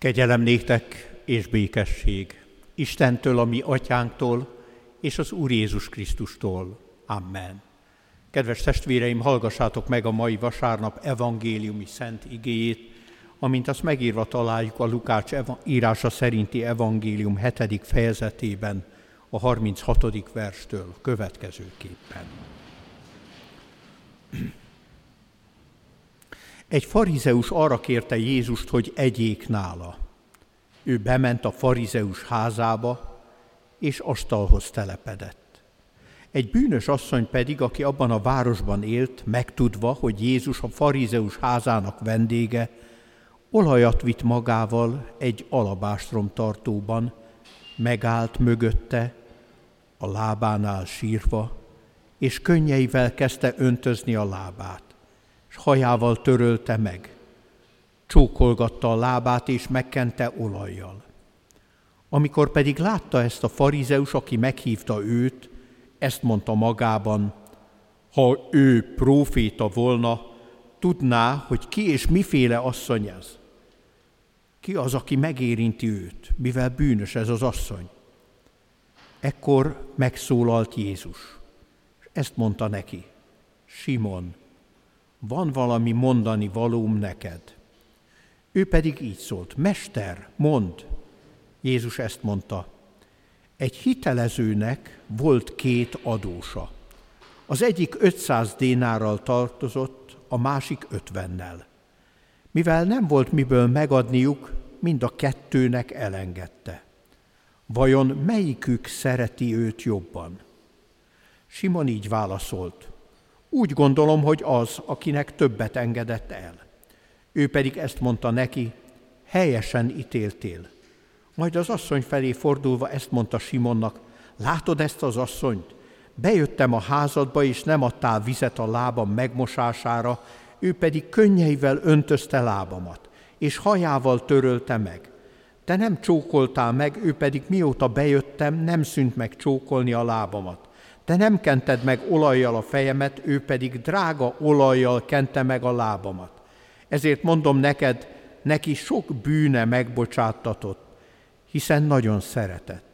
Kegyelem néktek és békesség Istentől, a mi atyánktól, és az Úr Jézus Krisztustól. Amen. Kedves testvéreim, hallgassátok meg a mai vasárnap evangéliumi szent igéjét, amint azt megírva találjuk a Lukács írása szerinti evangélium 7. fejezetében, a 36. verstől következőképpen. Egy farizeus arra kérte Jézust, hogy egyék nála. Ő bement a farizeus házába, és asztalhoz telepedett. Egy bűnös asszony pedig, aki abban a városban élt, megtudva, hogy Jézus a farizeus házának vendége, olajat vitt magával egy alabástrom tartóban, megállt mögötte, a lábánál sírva, és könnyeivel kezdte öntözni a lábát, és hajával törölte meg, csókolgatta a lábát, és megkente olajjal. Amikor pedig látta ezt a farizeus, aki meghívta őt, ezt mondta magában: ha ő próféta volna, tudná, hogy ki és miféle asszony ez. Ki az, aki megérinti őt, mivel bűnös ez az asszony? Ekkor megszólalt Jézus, és ezt mondta neki: Simon, van valami mondani valóm neked. Ő pedig így szólt: Mester, mondd! Jézus ezt mondta: egy hitelezőnek volt két adósa. Az egyik 500 dénárral tartozott, a másik 50-nel. Mivel nem volt miből megadniuk, mind a kettőnek elengedte. Vajon melyikük szereti őt jobban? Simon így válaszolt: úgy gondolom, hogy az, akinek többet engedett el. Ő pedig ezt mondta neki: helyesen ítéltél. Majd az asszony felé fordulva ezt mondta Simonnak: látod ezt az asszonyt? Bejöttem a házadba, és nem adtál vizet a lábam megmosására, ő pedig könnyeivel öntözte lábamat, és hajával törölte meg. Te nem csókoltál meg, ő pedig mióta bejöttem, nem szűnt meg csókolni a lábamat. Te nem kented meg olajjal a fejemet, ő pedig drága olajjal kente meg a lábamat. Ezért mondom neked, neki sok bűne megbocsáttatott, hiszen nagyon szeretett.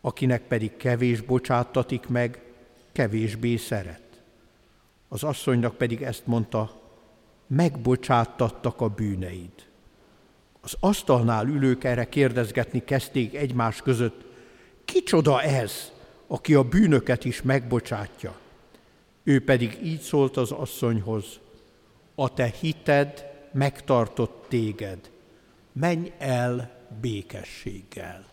Akinek pedig kevés bocsáttatik meg, kevésbé szeret. Az asszonynak pedig ezt mondta: megbocsáttattak a bűneid. Az asztalnál ülők erre kérdezgetni kezdték egymás között: kicsoda ez, aki a bűnöket is megbocsátja? Ő pedig így szólt az asszonyhoz: a te hited megtartott téged, menj el békességgel.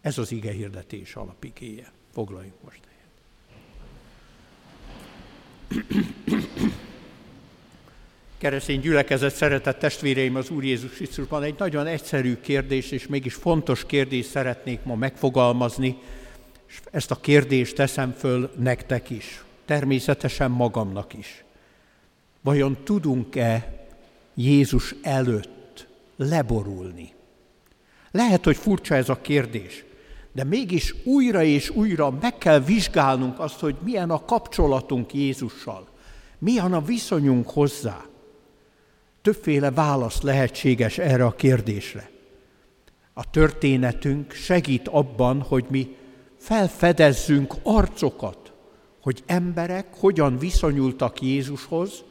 Ez az igehirdetés alapigéje. Foglaljunk most helyet. Keresztény gyülekezet, szeretett testvéreim az Úr Jézus Krisztusban, egy nagyon egyszerű kérdés, és mégis fontos kérdést szeretnék ma megfogalmazni, és ezt a kérdést teszem föl nektek is, természetesen magamnak is. Vajon tudunk-e Jézus előtt leborulni? Lehet, hogy furcsa ez a kérdés, de mégis újra és újra meg kell vizsgálnunk azt, hogy milyen a kapcsolatunk Jézussal, milyen a viszonyunk hozzá. Többféle válasz lehetséges erre a kérdésre. A történetünk segít abban, hogy mi felfedezzünk arcokat, hogy emberek hogyan viszonyultak Jézushoz,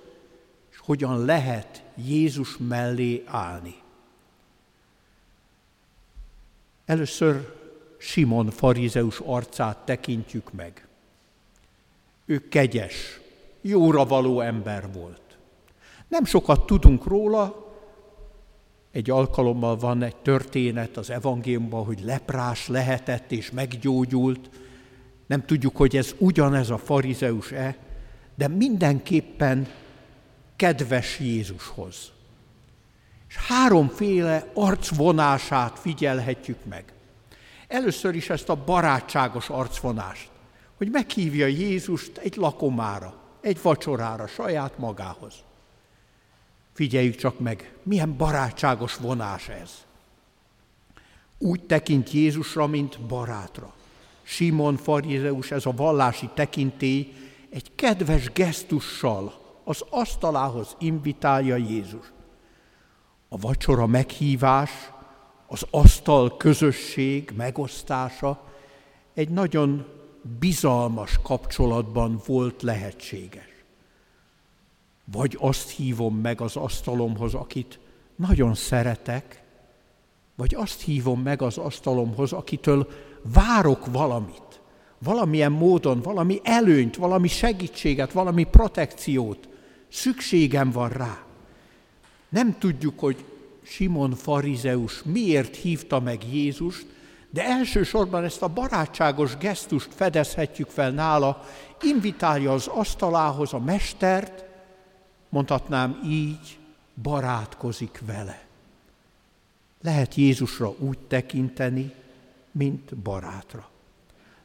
és hogyan lehet Jézus mellé állni. Először Simon farizeus arcát tekintjük meg. Ő kegyes, jóra való ember volt. Nem sokat tudunk róla. Egy alkalommal van egy történet az evangéliumban, hogy leprás lehetett és meggyógyult. Nem tudjuk, hogy ez ugyanez a farizeus-e, de mindenképpen kedves Jézushoz. És háromféle arcvonását figyelhetjük meg. Először is ezt a barátságos arcvonást, hogy meghívja Jézust egy lakomára, egy vacsorára, saját magához. Figyeljük csak meg, milyen barátságos vonás ez. Úgy tekint Jézusra, mint barátra. Simon farizeus, ez a vallási tekintély, egy kedves gesztussal az asztalához invitálja Jézust. A vacsora meghívás az asztal közösség megosztása egy nagyon bizalmas kapcsolatban volt lehetséges. Vagy azt hívom meg az asztalomhoz, akit nagyon szeretek, vagy azt hívom meg az asztalomhoz, akitől várok valamit, valamilyen módon, valami előnyt, valami segítséget, valami protekciót. Szükségem van rá. Nem tudjuk, hogy Simon farizeus miért hívta meg Jézust, de elsősorban ezt a barátságos gesztust fedezhetjük fel nála, invitálja az asztalához a mestert, mondhatnám így, barátkozik vele. Lehet Jézusra úgy tekinteni, mint barátra.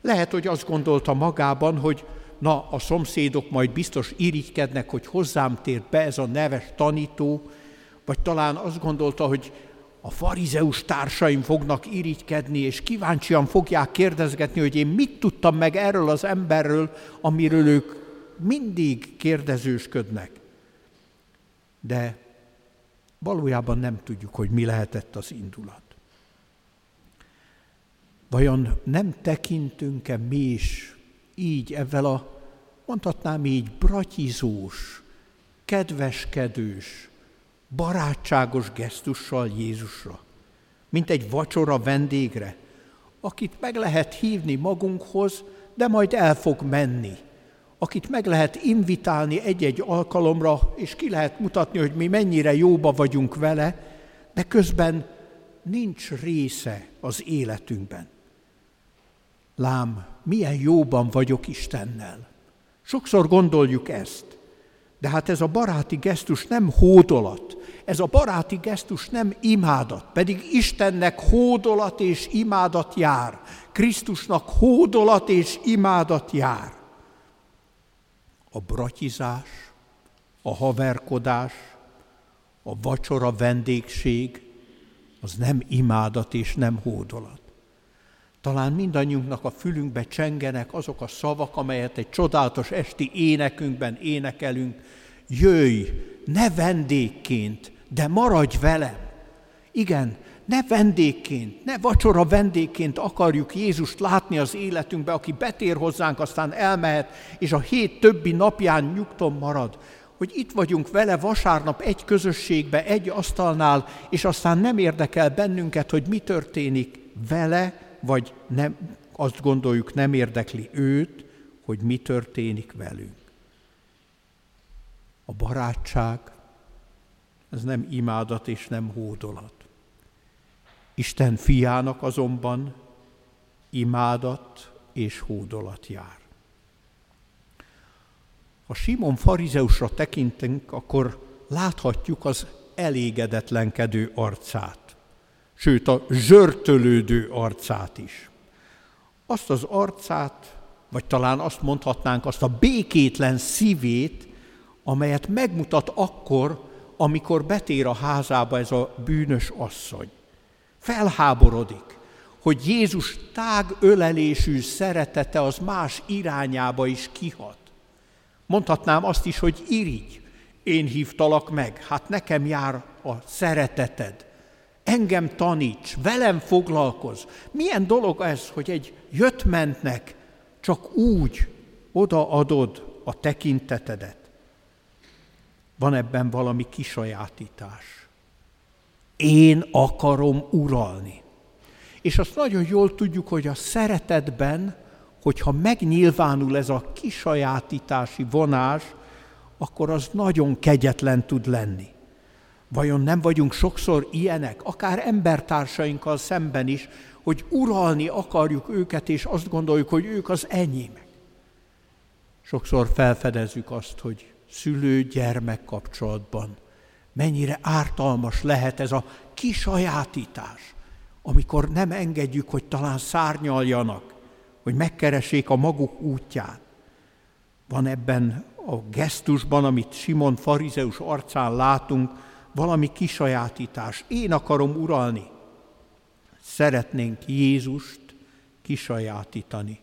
Lehet, hogy azt gondolta magában, hogy na, a szomszédok majd biztos irigykednek, hogy hozzám tért be ez a neves tanító, vagy talán azt gondolta, hogy a farizeus társaim fognak irigykedni, és kíváncsian fogják kérdezgetni, hogy én mit tudtam meg erről az emberről, amiről ők mindig kérdezősködnek. De valójában nem tudjuk, hogy mi lehetett az indulat. Vajon nem tekintünk-e mi is így ezzel a, mondhatnám így, bratyizós, kedveskedős, barátságos gesztussal Jézusra, mint egy vacsora vendégre, akit meg lehet hívni magunkhoz, de majd el fog menni, akit meg lehet invitálni egy-egy alkalomra, és ki lehet mutatni, hogy mi mennyire jóba vagyunk vele, de közben nincs része az életünkben. Lám, milyen jóban vagyok Istennel. Sokszor gondoljuk ezt, de hát ez a baráti gesztus nem hódolat, ez a baráti gesztus nem imádat, pedig Istennek hódolat és imádat jár, Krisztusnak hódolat és imádat jár. A bratyizás, a haverkodás, a vacsora vendégség, az nem imádat és nem hódolat. Talán mindannyiunknak a fülünkbe csengenek azok a szavak, amelyet egy csodálatos esti énekünkben énekelünk. Jöjj, ne vendégként, de maradj velem! Igen, ne vendégként, ne vacsora vendégként akarjuk Jézust látni az életünkbe, aki betér hozzánk, aztán elmehet, és a hét többi napján nyugton marad. Hogy itt vagyunk vele vasárnap egy közösségbe, egy asztalnál, és aztán nem érdekel bennünket, hogy mi történik vele, vagy nem, azt gondoljuk, nem érdekli őt, hogy mi történik velünk. A barátság, ez nem imádat és nem hódolat. Isten fiának azonban imádat és hódolat jár. Ha Simon farizeusra tekintünk, akkor láthatjuk az elégedetlenkedő arcát, sőt a zsörtölődő arcát is. Azt az arcát, vagy talán azt mondhatnánk, azt a békétlen szívét, amelyet megmutat akkor, amikor betér a házába ez a bűnös asszony. Felháborodik, hogy Jézus tág ölelésű szeretete az más irányába is kihat. Mondhatnám azt is, hogy irigy, én hívtalak meg, hát nekem jár a szereteted. Engem taníts, velem foglalkozz. Milyen dolog ez, hogy egy jöttmentnek csak úgy odaadod a tekintetedet? Van ebben valami kisajátítás. Én akarom uralni. És azt nagyon jól tudjuk, hogy a szeretetben, hogyha megnyilvánul ez a kisajátítási vonás, akkor az nagyon kegyetlen tud lenni. Vajon nem vagyunk sokszor ilyenek, akár embertársainkkal szemben is, hogy uralni akarjuk őket, és azt gondoljuk, hogy ők az enyémek. Sokszor felfedezzük azt, hogy szülő-gyermek kapcsolatban mennyire ártalmas lehet ez a kisajátítás, amikor nem engedjük, hogy talán szárnyaljanak, hogy megkeressék a maguk útját. Van ebben a gesztusban, amit Simon farizeus arcán látunk, valami kisajátítás. Én akarom uralni. Szeretnénk Jézust kisajátítani.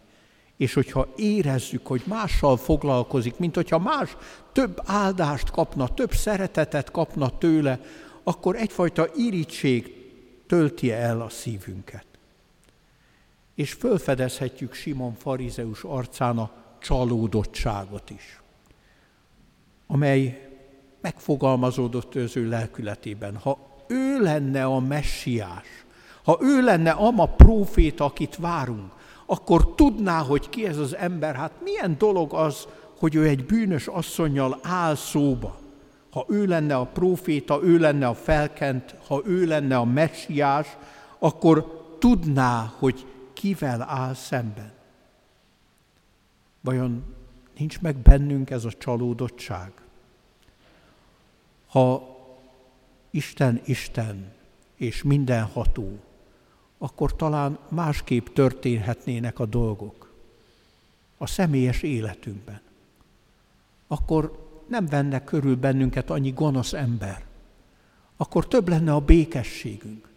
És hogyha érezzük, hogy mással foglalkozik, mint hogyha más több áldást kapna, több szeretetet kapna tőle, akkor egyfajta irigység töltje el a szívünket. És fölfedezhetjük Simon farizeus arcán a csalódottságot is, amely megfogalmazódott az ő lelkületében. Ha ő lenne a messiás, ha ő lenne ama próféta, akit várunk, akkor tudná, hogy ki ez az ember. Hát milyen dolog az, hogy ő egy bűnös asszonnyal áll szóba. Ha ő lenne a próféta, ő lenne a felkent, ha ő lenne a messiás, akkor tudná, hogy kivel áll szemben. Vajon nincs meg bennünk ez a csalódottság? Ha Isten, Isten és mindenható, akkor talán másképp történhetnének a dolgok a személyes életünkben. Akkor nem venne körül bennünket annyi gonosz ember. Akkor több lenne a békességünk.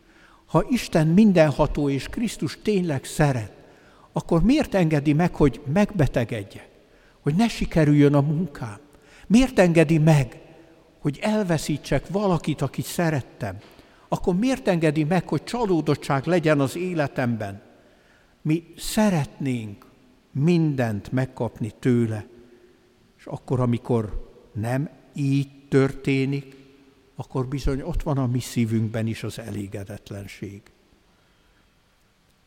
Ha Isten mindenható és Krisztus tényleg szeret, akkor miért engedi meg, hogy megbetegedjek? Hogy ne sikerüljön a munkám? Miért engedi meg, hogy elveszítsek valakit, akit szerettem? Akkor miért engedi meg, hogy csalódottság legyen az életemben? Mi szeretnénk mindent megkapni tőle, és akkor, amikor nem így történik, akkor bizony ott van a mi szívünkben is az elégedetlenség.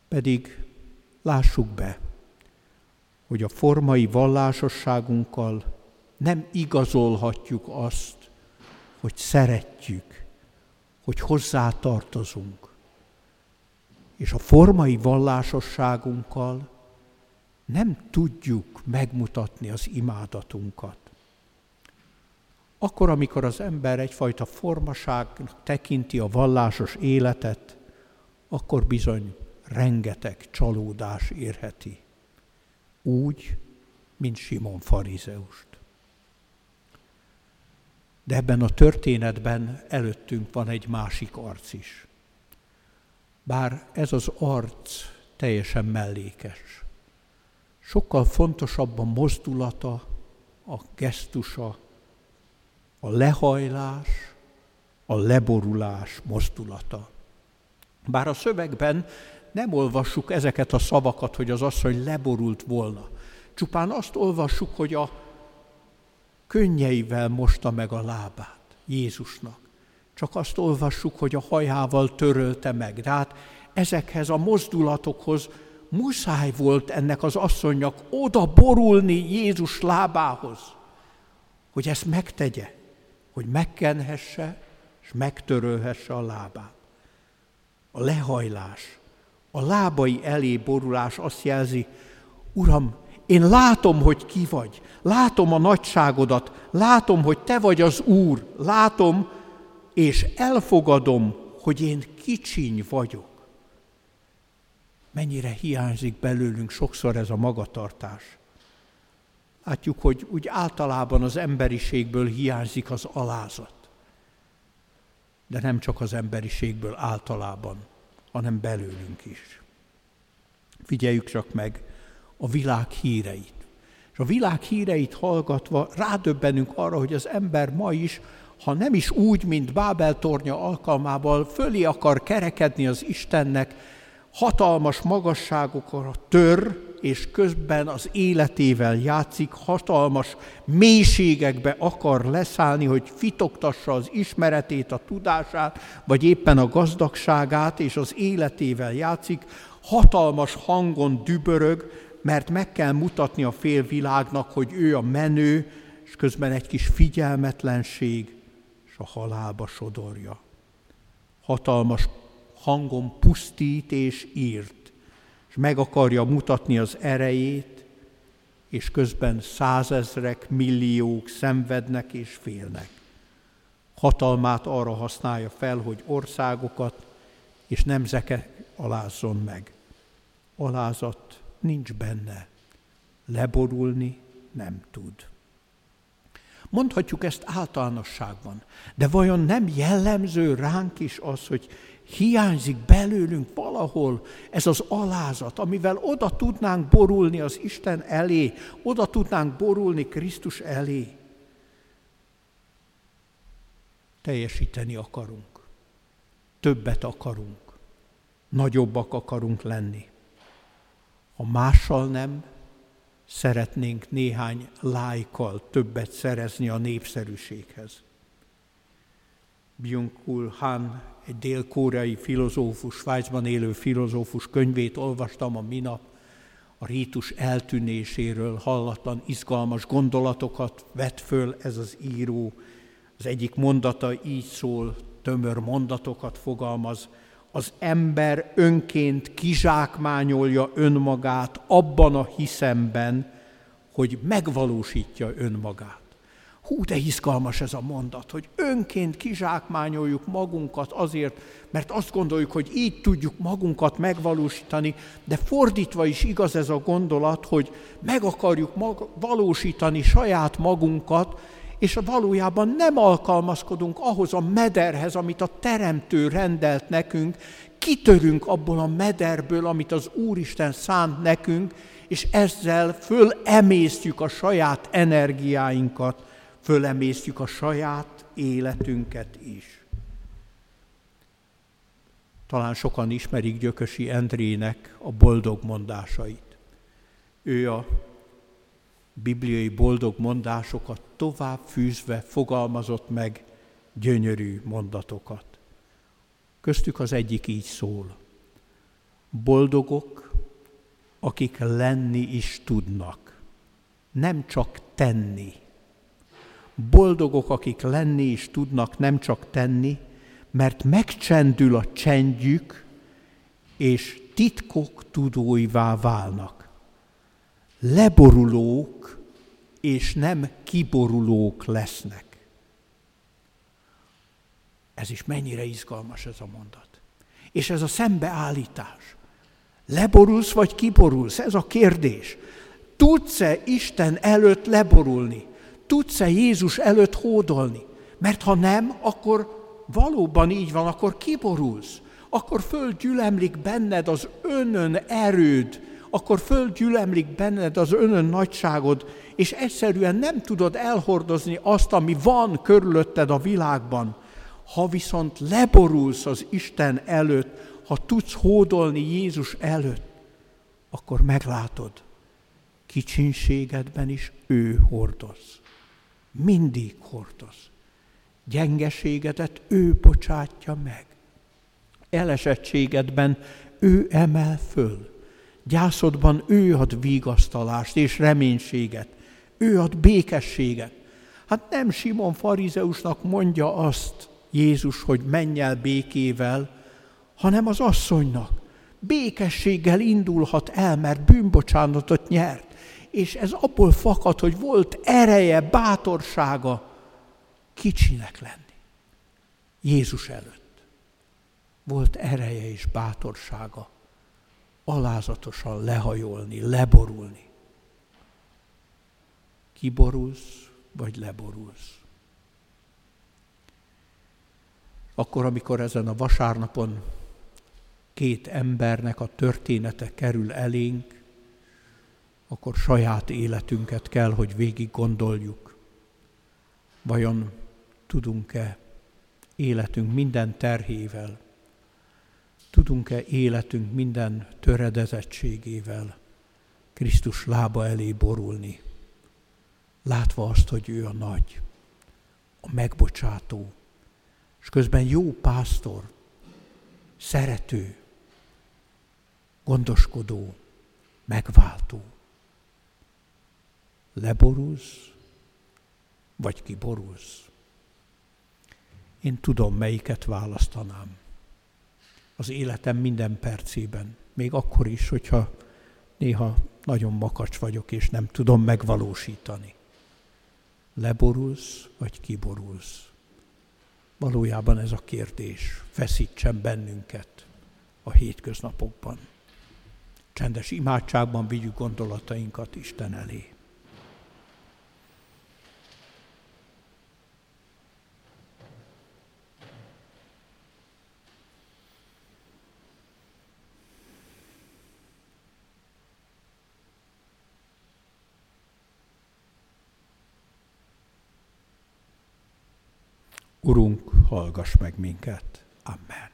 Pedig lássuk be, hogy a formai vallásosságunkkal nem igazolhatjuk azt, hogy szeretjük, hogy hozzátartozunk. És a formai vallásosságunkkal nem tudjuk megmutatni az imádatunkat. Akkor, amikor az ember egyfajta formaságnak tekinti a vallásos életet, akkor bizony rengeteg csalódás érheti. Úgy, mint Simon farizeust. De ebben a történetben előttünk van egy másik arc is. Bár ez az arc teljesen mellékes. Sokkal fontosabb a mozdulata, a gesztusa, a lehajlás, a leborulás mozdulata. Bár a szövegben nem olvassuk ezeket a szavakat, hogy az asszony leborult volna. Csupán azt olvassuk, hogy a könnyeivel mosta meg a lábát Jézusnak. Csak azt olvassuk, hogy a hajával törölte meg. De hát ezekhez a mozdulatokhoz muszáj volt ennek az asszonynak oda borulni Jézus lábához, hogy ezt megtegye, hogy megkenhesse és megtörölhesse a lábát. A lehajlás, a lábai elé borulás azt jelzi, Uram, én látom, hogy ki vagy, látom a nagyságodat, látom, hogy te vagy az Úr, látom, és elfogadom, hogy én kicsiny vagyok. Mennyire hiányzik belőlünk sokszor ez a magatartás. Látjuk, hogy úgy általában az emberiségből hiányzik az alázat. De nem csak az emberiségből általában, hanem belőlünk is. Figyeljük csak meg a világ híreit. És a világ híreit hallgatva rádöbbenünk arra, hogy az ember ma is, ha nem is úgy, mint Bábel tornya alkalmával, fölé akar kerekedni az Istennek, hatalmas magasságokra tör, és közben az életével játszik, hatalmas mélységekbe akar leszállni, hogy fitogtassa az ismeretét, a tudását, vagy éppen a gazdagságát, és az életével játszik, hatalmas hangon dübörög, mert meg kell mutatni a félvilágnak, hogy ő a menő, és közben egy kis figyelmetlenség, és a halálba sodorja. Hatalmas hangon pusztít és írt, és meg akarja mutatni az erejét, és közben százezrek, milliók szenvednek és félnek. Hatalmát arra használja fel, hogy országokat és nemzeket alázzon meg. Alázat nincs benne, leborulni nem tud. Mondhatjuk ezt általánosságban, de vajon nem jellemző ránk is az, hogy hiányzik belőlünk valahol ez az alázat, amivel oda tudnánk borulni az Isten elé, oda tudnánk borulni Krisztus elé. Teljesíteni akarunk, többet akarunk, nagyobbak akarunk lenni. A mással nem, szeretnénk néhány lájkkal többet szerezni a népszerűséghez. Bjunkul Han, egy dél-koreai filozófus, Svájcban élő filozófus könyvét olvastam a minap, a rítus eltűnéséről hallatlan izgalmas gondolatokat vett föl ez az író. Az egyik mondata így szól, tömör mondatokat fogalmaz: az ember önként kizsákmányolja önmagát abban a hiszemben, hogy megvalósítja önmagát. Hú, de izgalmas ez a mondat, hogy önként kizsákmányoljuk magunkat azért, mert azt gondoljuk, hogy így tudjuk magunkat megvalósítani, de fordítva is igaz ez a gondolat, hogy meg akarjuk valósítani saját magunkat, és valójában nem alkalmazkodunk ahhoz a mederhez, amit a Teremtő rendelt nekünk, kitörünk abból a mederből, amit az Úristen szánt nekünk, és ezzel fölemésztjük a saját energiáinkat, fölemésztjük a saját életünket is. Talán sokan ismerik Gyökösi Endrének a boldog mondásait. Ő a bibliai boldog mondásokat tovább fűzve fogalmazott meg gyönyörű mondatokat. Köztük az egyik így szól: boldogok, akik lenni is tudnak, nem csak tenni. Boldogok, akik lenni is tudnak, nem csak tenni, mert megcsendül a csendjük, és titkok tudóivá válnak. Leborulók és nem kiborulók lesznek. Ez is mennyire izgalmas ez a mondat. És ez a szembeállítás. Leborulsz vagy kiborulsz? Ez a kérdés. Tudsz-e Isten előtt leborulni? Tudsz-e Jézus előtt hódolni? Mert ha nem, akkor valóban így van, akkor kiborulsz. Akkor fölgyülemlik benned az önön erőd, akkor fölgyülemlik benned az önön nagyságod, és egyszerűen nem tudod elhordozni azt, ami van körülötted a világban. Ha viszont leborulsz az Isten előtt, ha tudsz hódolni Jézus előtt, akkor meglátod, kicsinségedben is ő hordoz. Mindig hordoz. Gyengeségedet ő bocsátja meg. Elesettségedben ő emel föl. Gyászodban ő ad vigasztalást és reménységet. Ő ad békességet. Hát nem Simon farizeusnak mondja azt Jézus, hogy menj el békével, hanem az asszonynak. Békességgel indulhat el, mert bűnbocsánatot nyert. És ez abból fakad, hogy volt ereje, bátorsága kicsinek lenni. Jézus előtt volt ereje és bátorsága alázatosan lehajolni, leborulni. Kiborulsz, vagy leborulsz? Akkor, amikor ezen a vasárnapon két embernek a története kerül elénk, akkor saját életünket kell, hogy végig gondoljuk. Vajon tudunk-e életünk minden terhével, tudunk-e életünk minden töredezettségével Krisztus lába elé borulni, látva azt, hogy ő a nagy, a megbocsátó, és közben jó pásztor, szerető, gondoskodó, megváltó. Leborulsz, vagy kiborulsz? Én tudom, melyiket választanám. Az életem minden percében, még akkor is, hogyha néha nagyon makacs vagyok, és nem tudom megvalósítani. Leborulsz, vagy kiborulsz? Valójában ez a kérdés feszítsen bennünket a hétköznapokban. Csendes imádságban vigyük gondolatainkat Isten elé. Urunk, hallgass meg minket. Amen.